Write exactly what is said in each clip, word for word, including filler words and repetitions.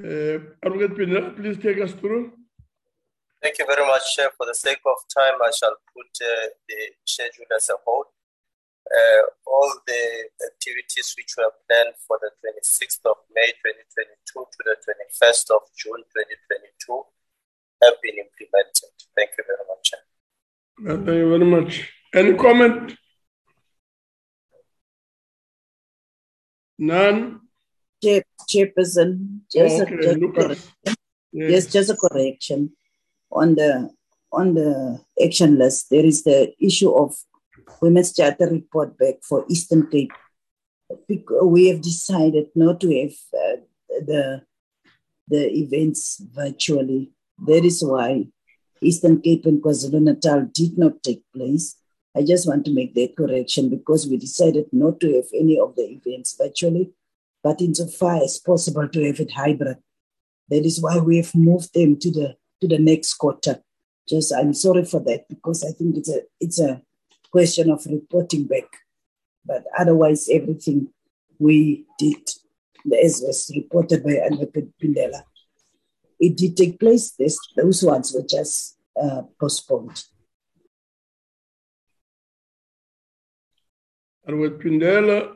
Uh, Albert Pindela, please take us through. Thank you very much, Chair. For the sake of time, I shall put uh, the schedule as a whole. Uh, all the activities which were planned for the twenty-sixth of May twenty twenty-two to the twenty-first of June twenty twenty-two have been implemented. Thank you very much. Well, thank you very much. Any comment? None? Chairperson, just, okay, just, yes. Yes, just a correction. On the, on the action list, there is the issue of Women's Charter report back for Eastern Cape. We have decided not to have uh, the, the events virtually. That is why Eastern Cape and KwaZulu-Natal did not take place. I just want to make that correction because we decided not to have any of the events virtually, but insofar as possible to have it hybrid. That is why we have moved them to the to the next quarter. Just I'm sorry for that because I think it's a it's a question of reporting back, but otherwise everything we did, as was reported by Albert Pindela, it did take place. This, those ones were just uh, postponed. Albert Pindela,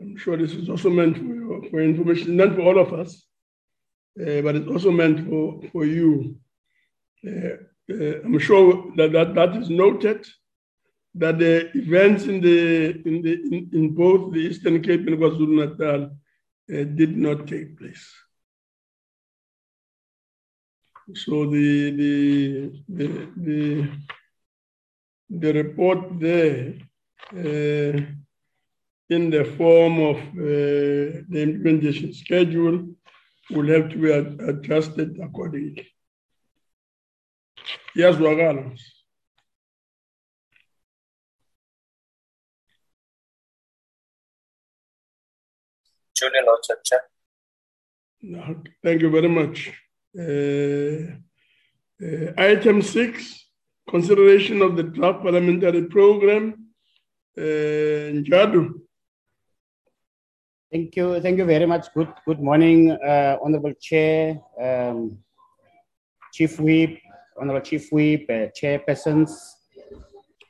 I'm sure this is also meant for, for information, not for all of us, uh, but it's also meant for, for you. Uh, uh, I'm sure that, that that is noted, that the events in the in the in, in both the Eastern Cape and KwaZulu-Natal uh, did not take place. So the the the the, the report there uh, in the form of uh, the implementation schedule will have to be ad adjusted accordingly. Yes, Waganos. Julian Ochacha. No, thank you very much. Uh, uh, item six, consideration of the draft parliamentary program. Uh, Njandu. Thank you. Thank you very much. Good, good morning, uh, Honorable Chair, um, Chief Whip, Honorable Chief Whip, uh, Chairpersons,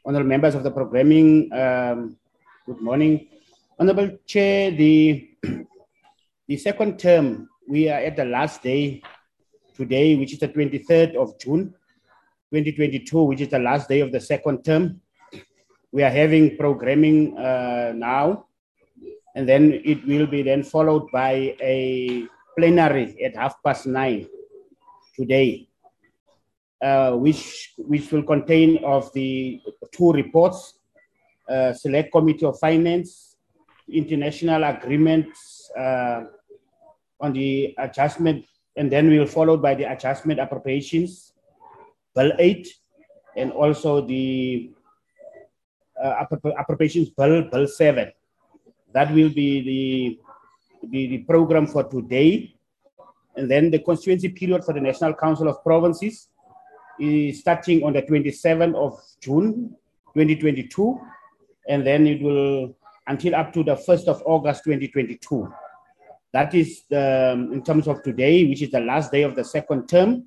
Honorable Members of the Programming. Um, good morning. Honorable Chair, the, the second term, we are at the last day today, which is the twenty-third of June twenty twenty-two, which is the last day of the second term. We are having programming uh, now, and then it will be then followed by a plenary at half past nine today, uh, which, which will contain of the two reports, uh, Select Committee of Finance, international agreements uh, on the adjustment, and then we will follow by the adjustment appropriations, Bill eight, and also the uh, appropriations Bill, Bill seven. That will be the, the, the program for today. And then the constituency period for the National Council of Provinces is starting on the twenty-seventh of June twenty twenty-two, and then it will until up to the first of August twenty twenty-two. That is the, in terms of today, which is the last day of the second term.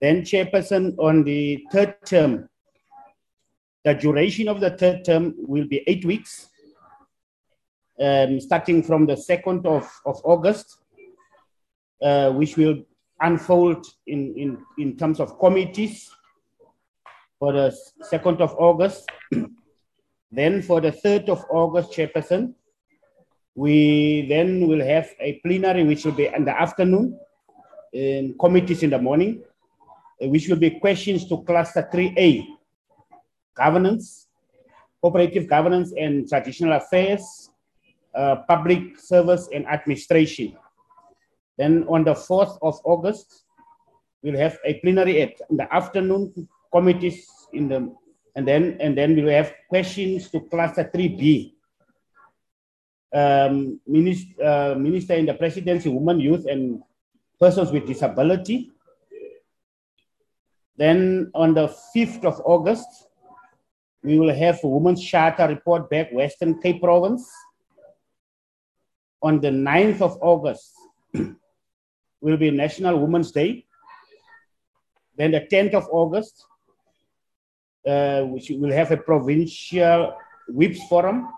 Then, Chairperson, on the third term, the duration of the third term will be eight weeks, um, starting from the second of August, uh, which will unfold in, in, in terms of committees for the second of August. Then for the third of August, Chairperson, we then will have a plenary which will be in the afternoon, in committees in the morning, which will be questions to Cluster three A, governance, cooperative governance and traditional affairs, uh, public service and administration. Then on the fourth of August, we'll have a plenary at in the afternoon, committees in the And then, and then we will have questions to Cluster three B. Um, minister, uh, minister in the Presidency, Women, Youth, and Persons with Disability. Then on the fifth of August, we will have Women's Charter report back, Western Cape Province. On the ninth of August, will be National Women's Day. Then the tenth of August, uh, which will have a provincial whips forum,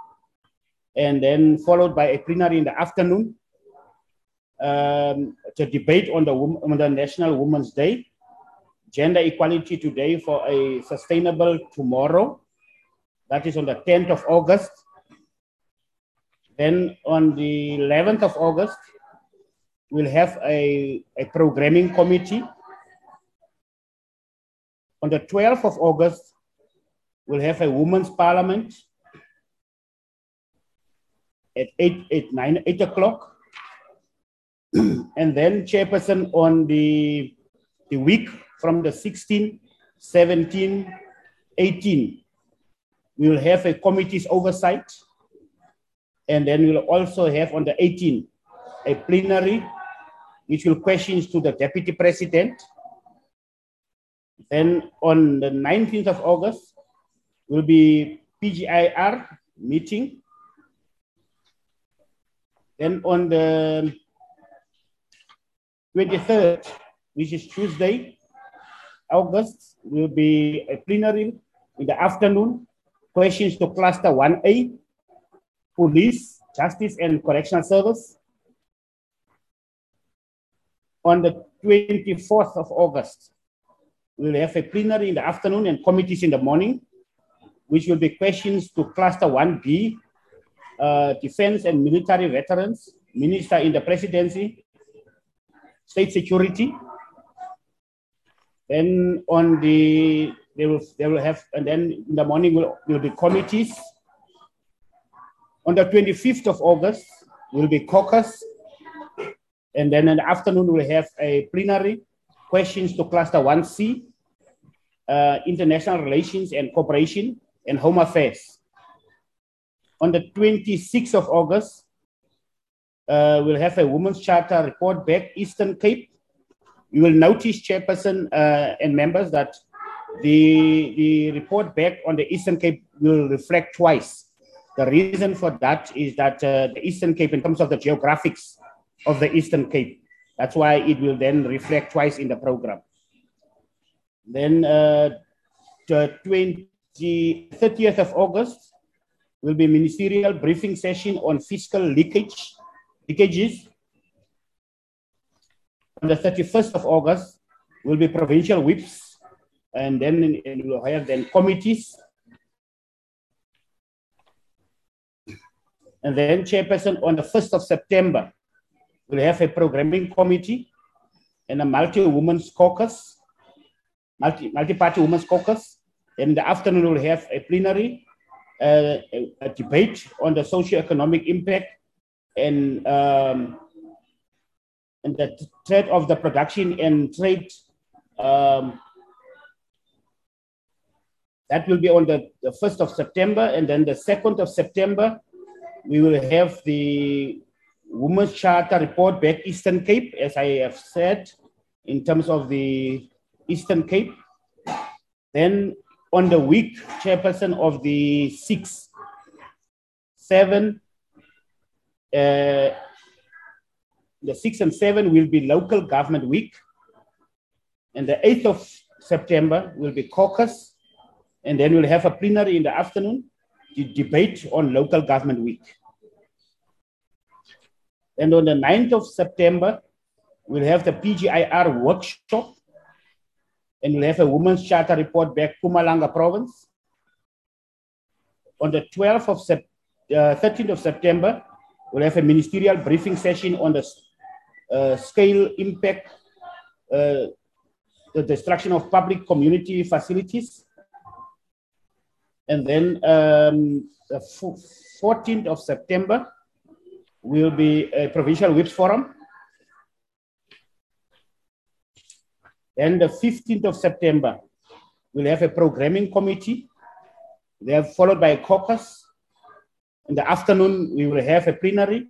and then followed by a plenary in the afternoon um, to debate on the, on the National Women's Day, Gender Equality Today for a Sustainable Tomorrow. That is on the tenth of August. Then on the eleventh of August, we'll have a, a programming committee. On the twelfth of August, we'll have a women's parliament at eight, eight, nine, eight o'clock. And then chairperson on the, the week from the sixteenth, seventeenth, eighteenth, we will have a committee's oversight. And then we'll also have on the eighteenth, a plenary, which will questions to the deputy president. Then on the nineteenth of August, will be P G I R meeting. Then on the twenty-third, which is Tuesday, August, will be a plenary in the afternoon, questions to cluster one A, police, justice, and correctional service. On the twenty-fourth of August, we'll have a plenary in the afternoon and committees in the morning, which will be questions to cluster one B, uh, defense and military veterans, minister in the presidency, state security. Then on the, they will, they will have, and then in the morning will, will be committees. On the twenty-fifth of August, will be caucus. And then in the afternoon, we'll have a plenary, questions to cluster one C, uh, international relations and cooperation, and home affairs. On the twenty-sixth of August, uh, we'll have a women's charter report back, Eastern Cape. You will notice, chairperson uh, and members, that the, the report back on the Eastern Cape will reflect twice. The reason for that is that uh, the Eastern Cape, in terms of the geographics of the Eastern Cape, that's why it will then reflect twice in the program. Then uh, the thirtieth of August will be ministerial briefing session on fiscal leakage, leakages. On the thirty-first of August will be provincial whips, and then and we'll have then committees. And then chairperson on the first of September, we'll have a programming committee and a multi-women's caucus, multi, multi-party women's caucus. In the afternoon, we'll have a plenary, uh, a, a debate on the socio-economic impact and, um, and the threat of the production and trade. Um, that will be on the, the first of September. And then the second of September, we will have the Women's Charter report back Eastern Cape, as I have said, in terms of the Eastern Cape. Then on the week, chairperson of the six, seven, uh, the six and seven will be local government week. And the eighth of September will be caucus. And then we'll have a plenary in the afternoon to debate on local government week. And on the ninth of September, we'll have the P G I R workshop, and we'll have a women's charter report back Mpumalanga province. On the twelfth of September, uh, thirteenth of September, we'll have a ministerial briefing session on the uh, scale impact, uh, the destruction of public community facilities. And then um, the fourteenth of September, will be a provincial whips forum. Then the fifteenth of September, we'll have a programming committee. They are followed by a caucus. In the afternoon, we will have a plenary.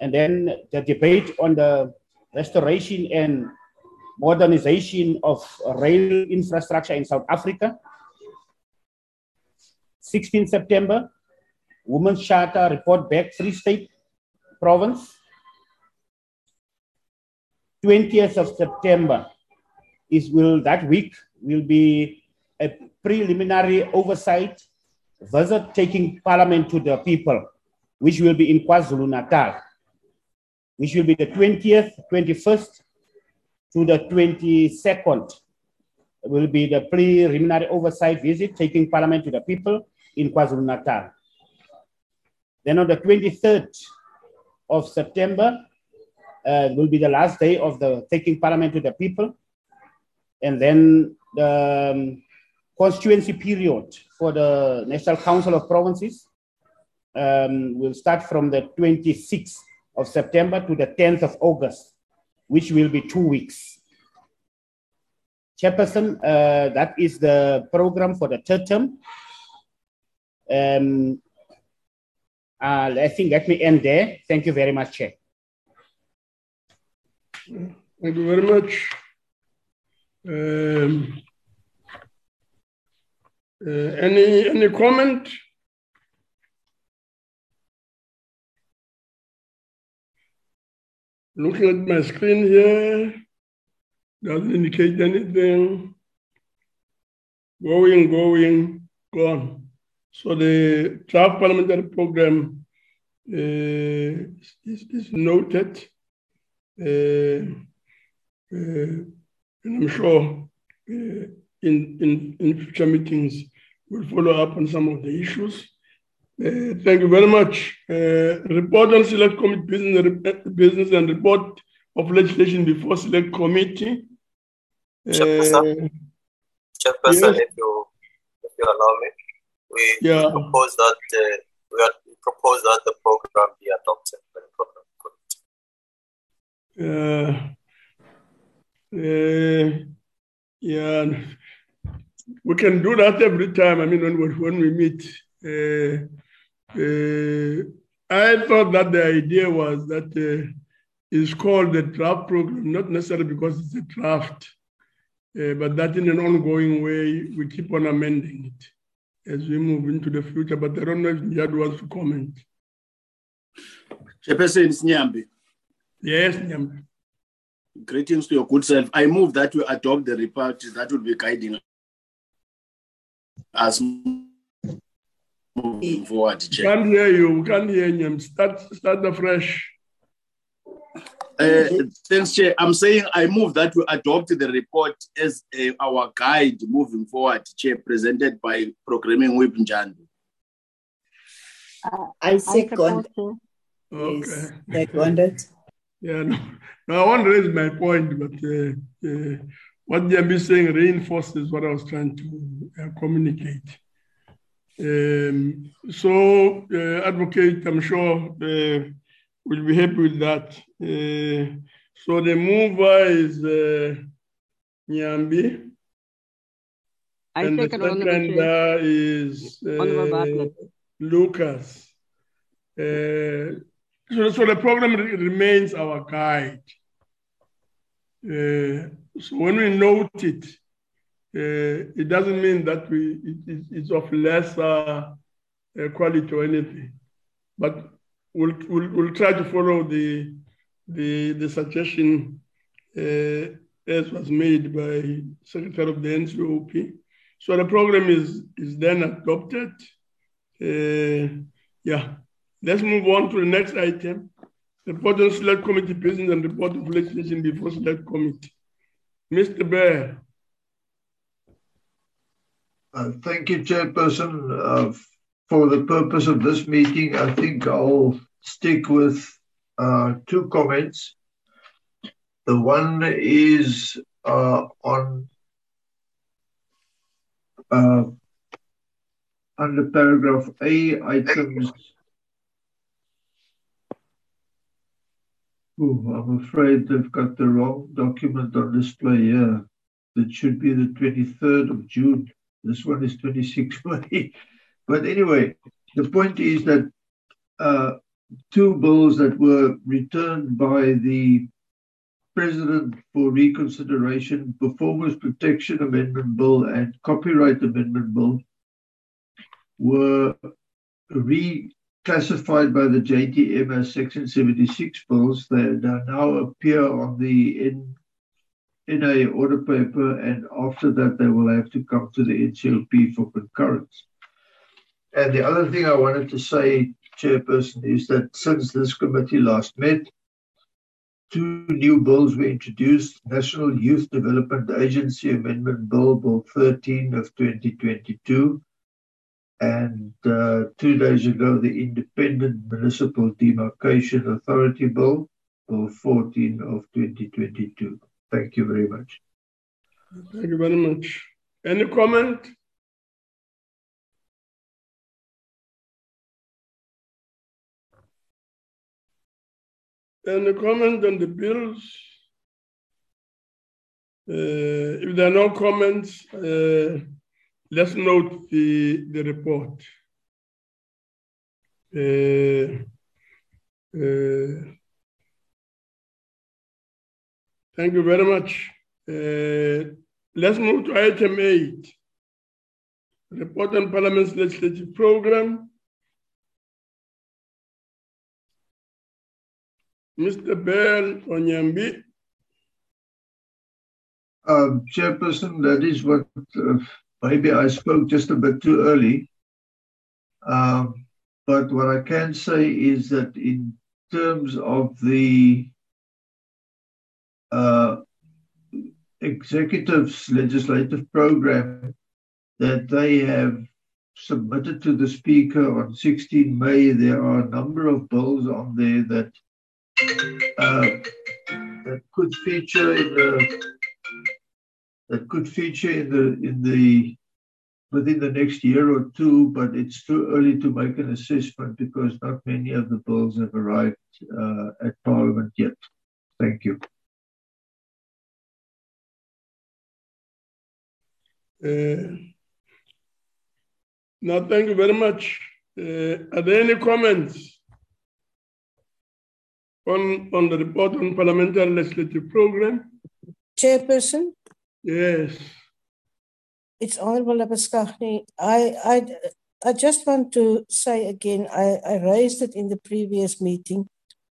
And then the debate on the restoration and modernization of rail infrastructure in South Africa. sixteenth of September, Women's Charter report back Free State province. twentieth of September is will that week will be a preliminary oversight visit taking Parliament to the people, which will be in KwaZulu-Natal, which will be the twentieth, twenty-first to the twenty-second. It will be the preliminary oversight visit taking Parliament to the people in KwaZulu-Natal. Then on the twenty-third of September, uh, will be the last day of the taking Parliament to the people. And then the um, constituency period for the National Council of Provinces um, will start from the twenty-sixth of September to the tenth of August, which will be two weeks. Chairperson, uh, that is the program for the third term. Um, uh, I think let me end there. Thank you very much, Chair. Thank you very much. Um, uh, any any comment? Looking at my screen here, doesn't indicate anything. Going, going, gone. So the draft parliamentary program uh, is, is noted. Uh, uh, And I'm sure uh, in, in, in future meetings, we'll follow up on some of the issues. Uh, thank you very much. Uh, report on Select Committee business, business and report of legislation before Select Committee. Chairperson, uh, Chairperson yes. if, you, if you allow me, we, yeah. propose, that, uh, we are, we propose that the program be adopted by the Program Committee. Uh, Uh, yeah, we can do that every time. I mean, when, when we meet, uh, uh, I thought that the idea was that uh, it's called the draft program, not necessarily because it's a draft, uh, but that in an ongoing way, we keep on amending it as we move into the future. But I don't know if Njandu wants to comment. Chairperson, it's Nyambe. Yes, Nyambe. Greetings to your good self. I move that we adopt the report that would be guiding us moving forward. Chair. We can't hear you. We can't hear you. Start, start afresh. Uh, thanks, Chair. I'm saying I move that we adopt the report as uh, our guide moving forward, Chair, presented by Programming Whip Njandu. Uh, I second. Okay. Seconded. Yeah, no, no, I won't raise my point, but uh, uh, what Nyambe is saying reinforces what I was trying to uh, communicate. Um, so, uh, Advocate, I'm sure uh, will be happy with that. Uh, so, the mover is uh, Nyambe. I and the seconder is uh, Lucas. Uh, So, so the program re remains our guide. Uh, so when we note it, uh, it doesn't mean that we it, it's of lesser uh, quality or anything. But we'll, we'll we'll try to follow the the the suggestion uh, as was made by Secretary of the N C O P. So the program is is then adopted. Uh, yeah. Let's move on to the next item. Report on Select Committee business and report of legislation before Select Committee. Mister Baer. Uh, thank you, Chairperson. Uh, for the purpose of this meeting, I think I'll stick with uh, two comments. The one is uh, on uh, under paragraph A, items. Ooh, I'm afraid they've got the wrong document on display here. That should be the twenty-third of June. This one is twenty-sixth of May. But anyway, the point is that uh, two bills that were returned by the President for reconsideration, Performance Protection Amendment Bill and Copyright Amendment Bill, were re classified by the J T M as Section seventy-six bills. They now appear on the N A order paper, and after that they will have to come to the N C L P for concurrence. And the other thing I wanted to say, Chairperson, is that since this committee last met, two new bills were introduced. National Youth Development Agency Amendment Bill, Bill thirteen of twenty twenty-two. And uh, two days ago, the Independent Municipal Demarcation Authority Bill, Bill fourteen of twenty twenty-two. Thank you very much. Thank you very much. Any comment? Any comment on the bills? Uh, if there are no comments, uh, let's note the, the report. Uh, uh, thank you very much. Uh, let's move to item eight, report on Parliament's legislative program. Mister Bell Onyambi. Um, Chairperson, that is what uh, maybe I spoke just a bit too early. Um, but what I can say is that in terms of the uh, executive's legislative program that they have submitted to the Speaker on the sixteenth of May, there are a number of bills on there that Uh, that could feature in the that could feature in the in the within the next year or two, but it's too early to make an assessment because not many of the bills have arrived uh, at Parliament yet. Thank you. Uh, no, thank you very much. Uh, are there any comments On, on the report on parliamentary legislative program? Chairperson? Yes. It's Honorable Labuschagne. I, I, I just want to say again, I, I raised it in the previous meeting.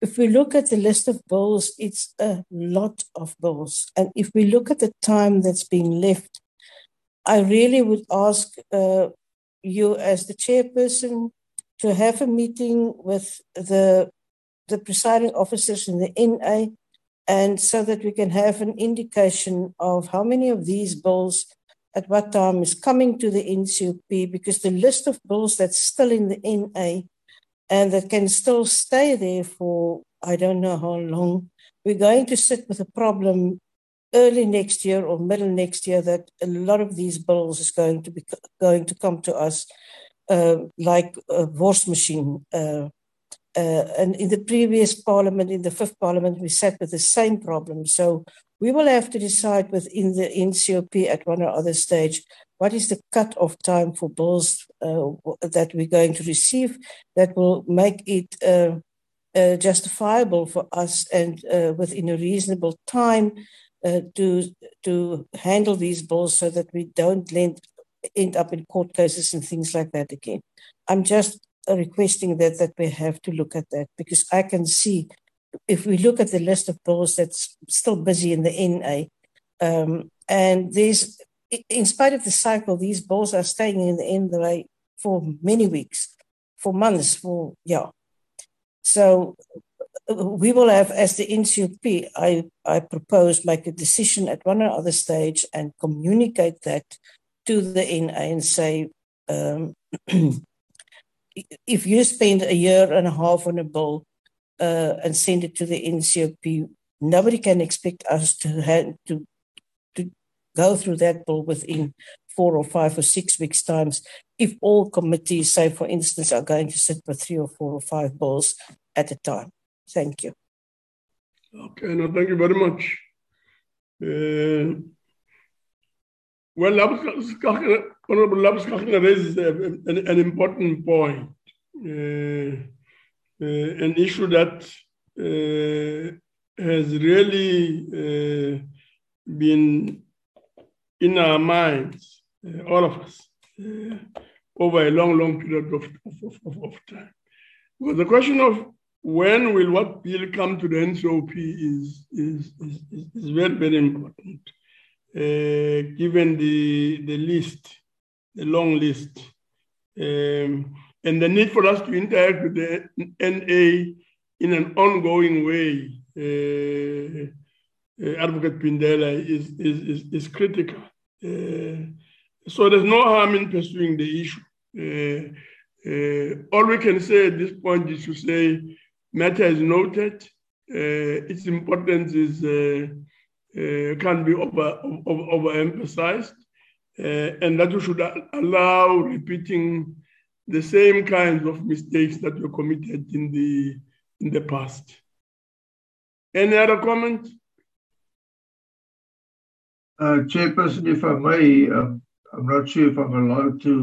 If we look at the list of bills, it's a lot of bills. And if we look at the time that's been left, I really would ask uh, you as the chairperson to have a meeting with the the presiding officers in the N A, and so that we can have an indication of how many of these bills at what time is coming to the N C O P, because the list of bills that's still in the N A and that can still stay there for I don't know how long, we're going to sit with a problem early next year or middle next year that a lot of these bills is going to be going to come to us uh, like a horse machine. Uh, Uh, and in the previous parliament, in the fifth parliament, we sat with the same problem. So we will have to decide within the N C O P at one or other stage, what is the cut-off time for bills uh, that we're going to receive that will make it uh, uh, justifiable for us and uh, within a reasonable time uh, to, to handle these bills so that we don't land, end up in court cases and things like that again. I'm just requesting that that we have to look at that, because I can see if we look at the list of bills that's still busy in the N A, um, and there's, in spite of the cycle, these bills are staying in the N A for many weeks, for months, for, yeah. So we will have, as the N C O P, I, I propose make a decision at one or other stage and communicate that to the N A and say, um, if you spend a year and a half on a bill uh, and send it to the N C O P, nobody can expect us to have to, to go through that bill within four or five or six weeks' times. If all committees, say, for instance, are going to sit with three or four or five bills at a time. Thank you. Okay, no, thank you very much. Uh, well, Honorable Labuschagne raises an, an important point, uh, uh, an issue that uh, has really uh, been in our minds, uh, all of us, uh, over a long, long period of, of, of, of time. Well, the question of when will what bill come to the N C O P is, is, is, is very, very important, uh, given the, the list, the long list, um, and the need for us to interact with the N A in an ongoing way. Uh, Uh, Advocate Pindela is, is, is, is critical. Uh, so there's no harm in pursuing the issue. Uh, uh, all we can say at this point is to say, matter is noted, uh, its importance is, uh, uh, can be over, over, overemphasized, uh, and that we should allow repeating the same kinds of mistakes that were committed in the, in the past. Any other comment? Uh, Chairperson, if I may, um, I'm not sure if I'm allowed to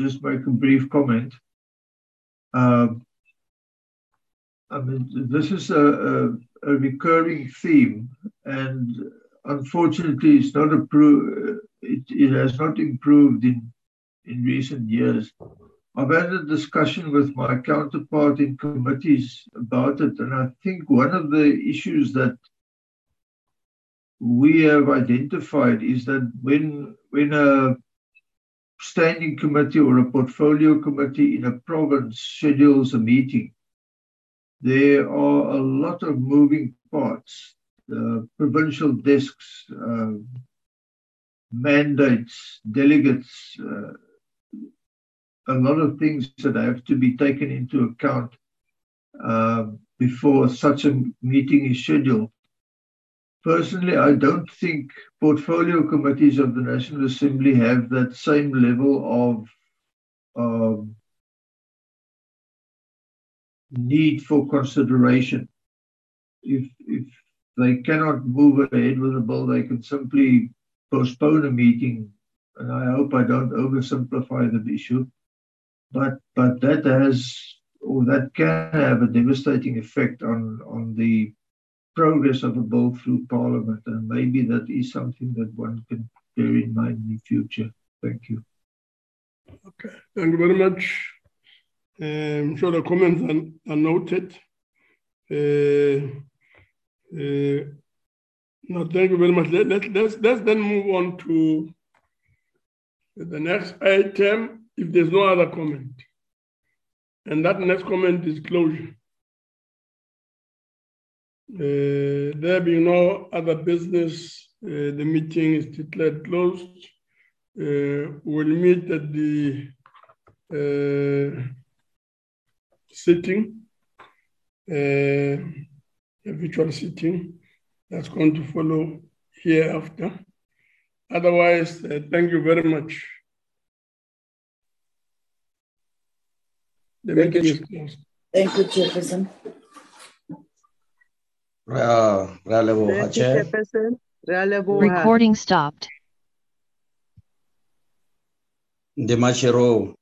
just make a brief comment. Uh, I mean, this is a, a, a recurring theme, and unfortunately, it's not approved. It, it has not improved in in recent years. I've had a discussion with my counterpart in committees about it, and I think one of the issues that we have identified is that when when a standing committee or a portfolio committee in a province schedules a meeting, there are a lot of moving parts, uh, provincial desks, uh, mandates, delegates, uh, a lot of things that have to be taken into account uh, before such a meeting is scheduled. Personally, I don't think portfolio committees of the National Assembly have that same level of um, need for consideration. If, if they cannot move ahead with a bill, they can simply postpone a meeting. And I hope I don't oversimplify the issue. But, but that has, or that can have a devastating effect on, on the progress of a bill through Parliament, and maybe that is something that one can bear in mind in the future. Thank you. Okay, thank you very much. I'm sure the comments are, are noted. Uh, uh, no, thank you very much. Let, let, let's, let's then move on to the next item, if there's no other comment. And that next comment is closure. Uh, there being no other business, uh, the meeting is declared closed. Uh, we'll meet at the uh, sitting, uh, a virtual sitting that's going to follow hereafter. Otherwise, uh, thank you very much. The meeting is closed. Thank you, Chairperson. Uh, Recording stopped. The Machero.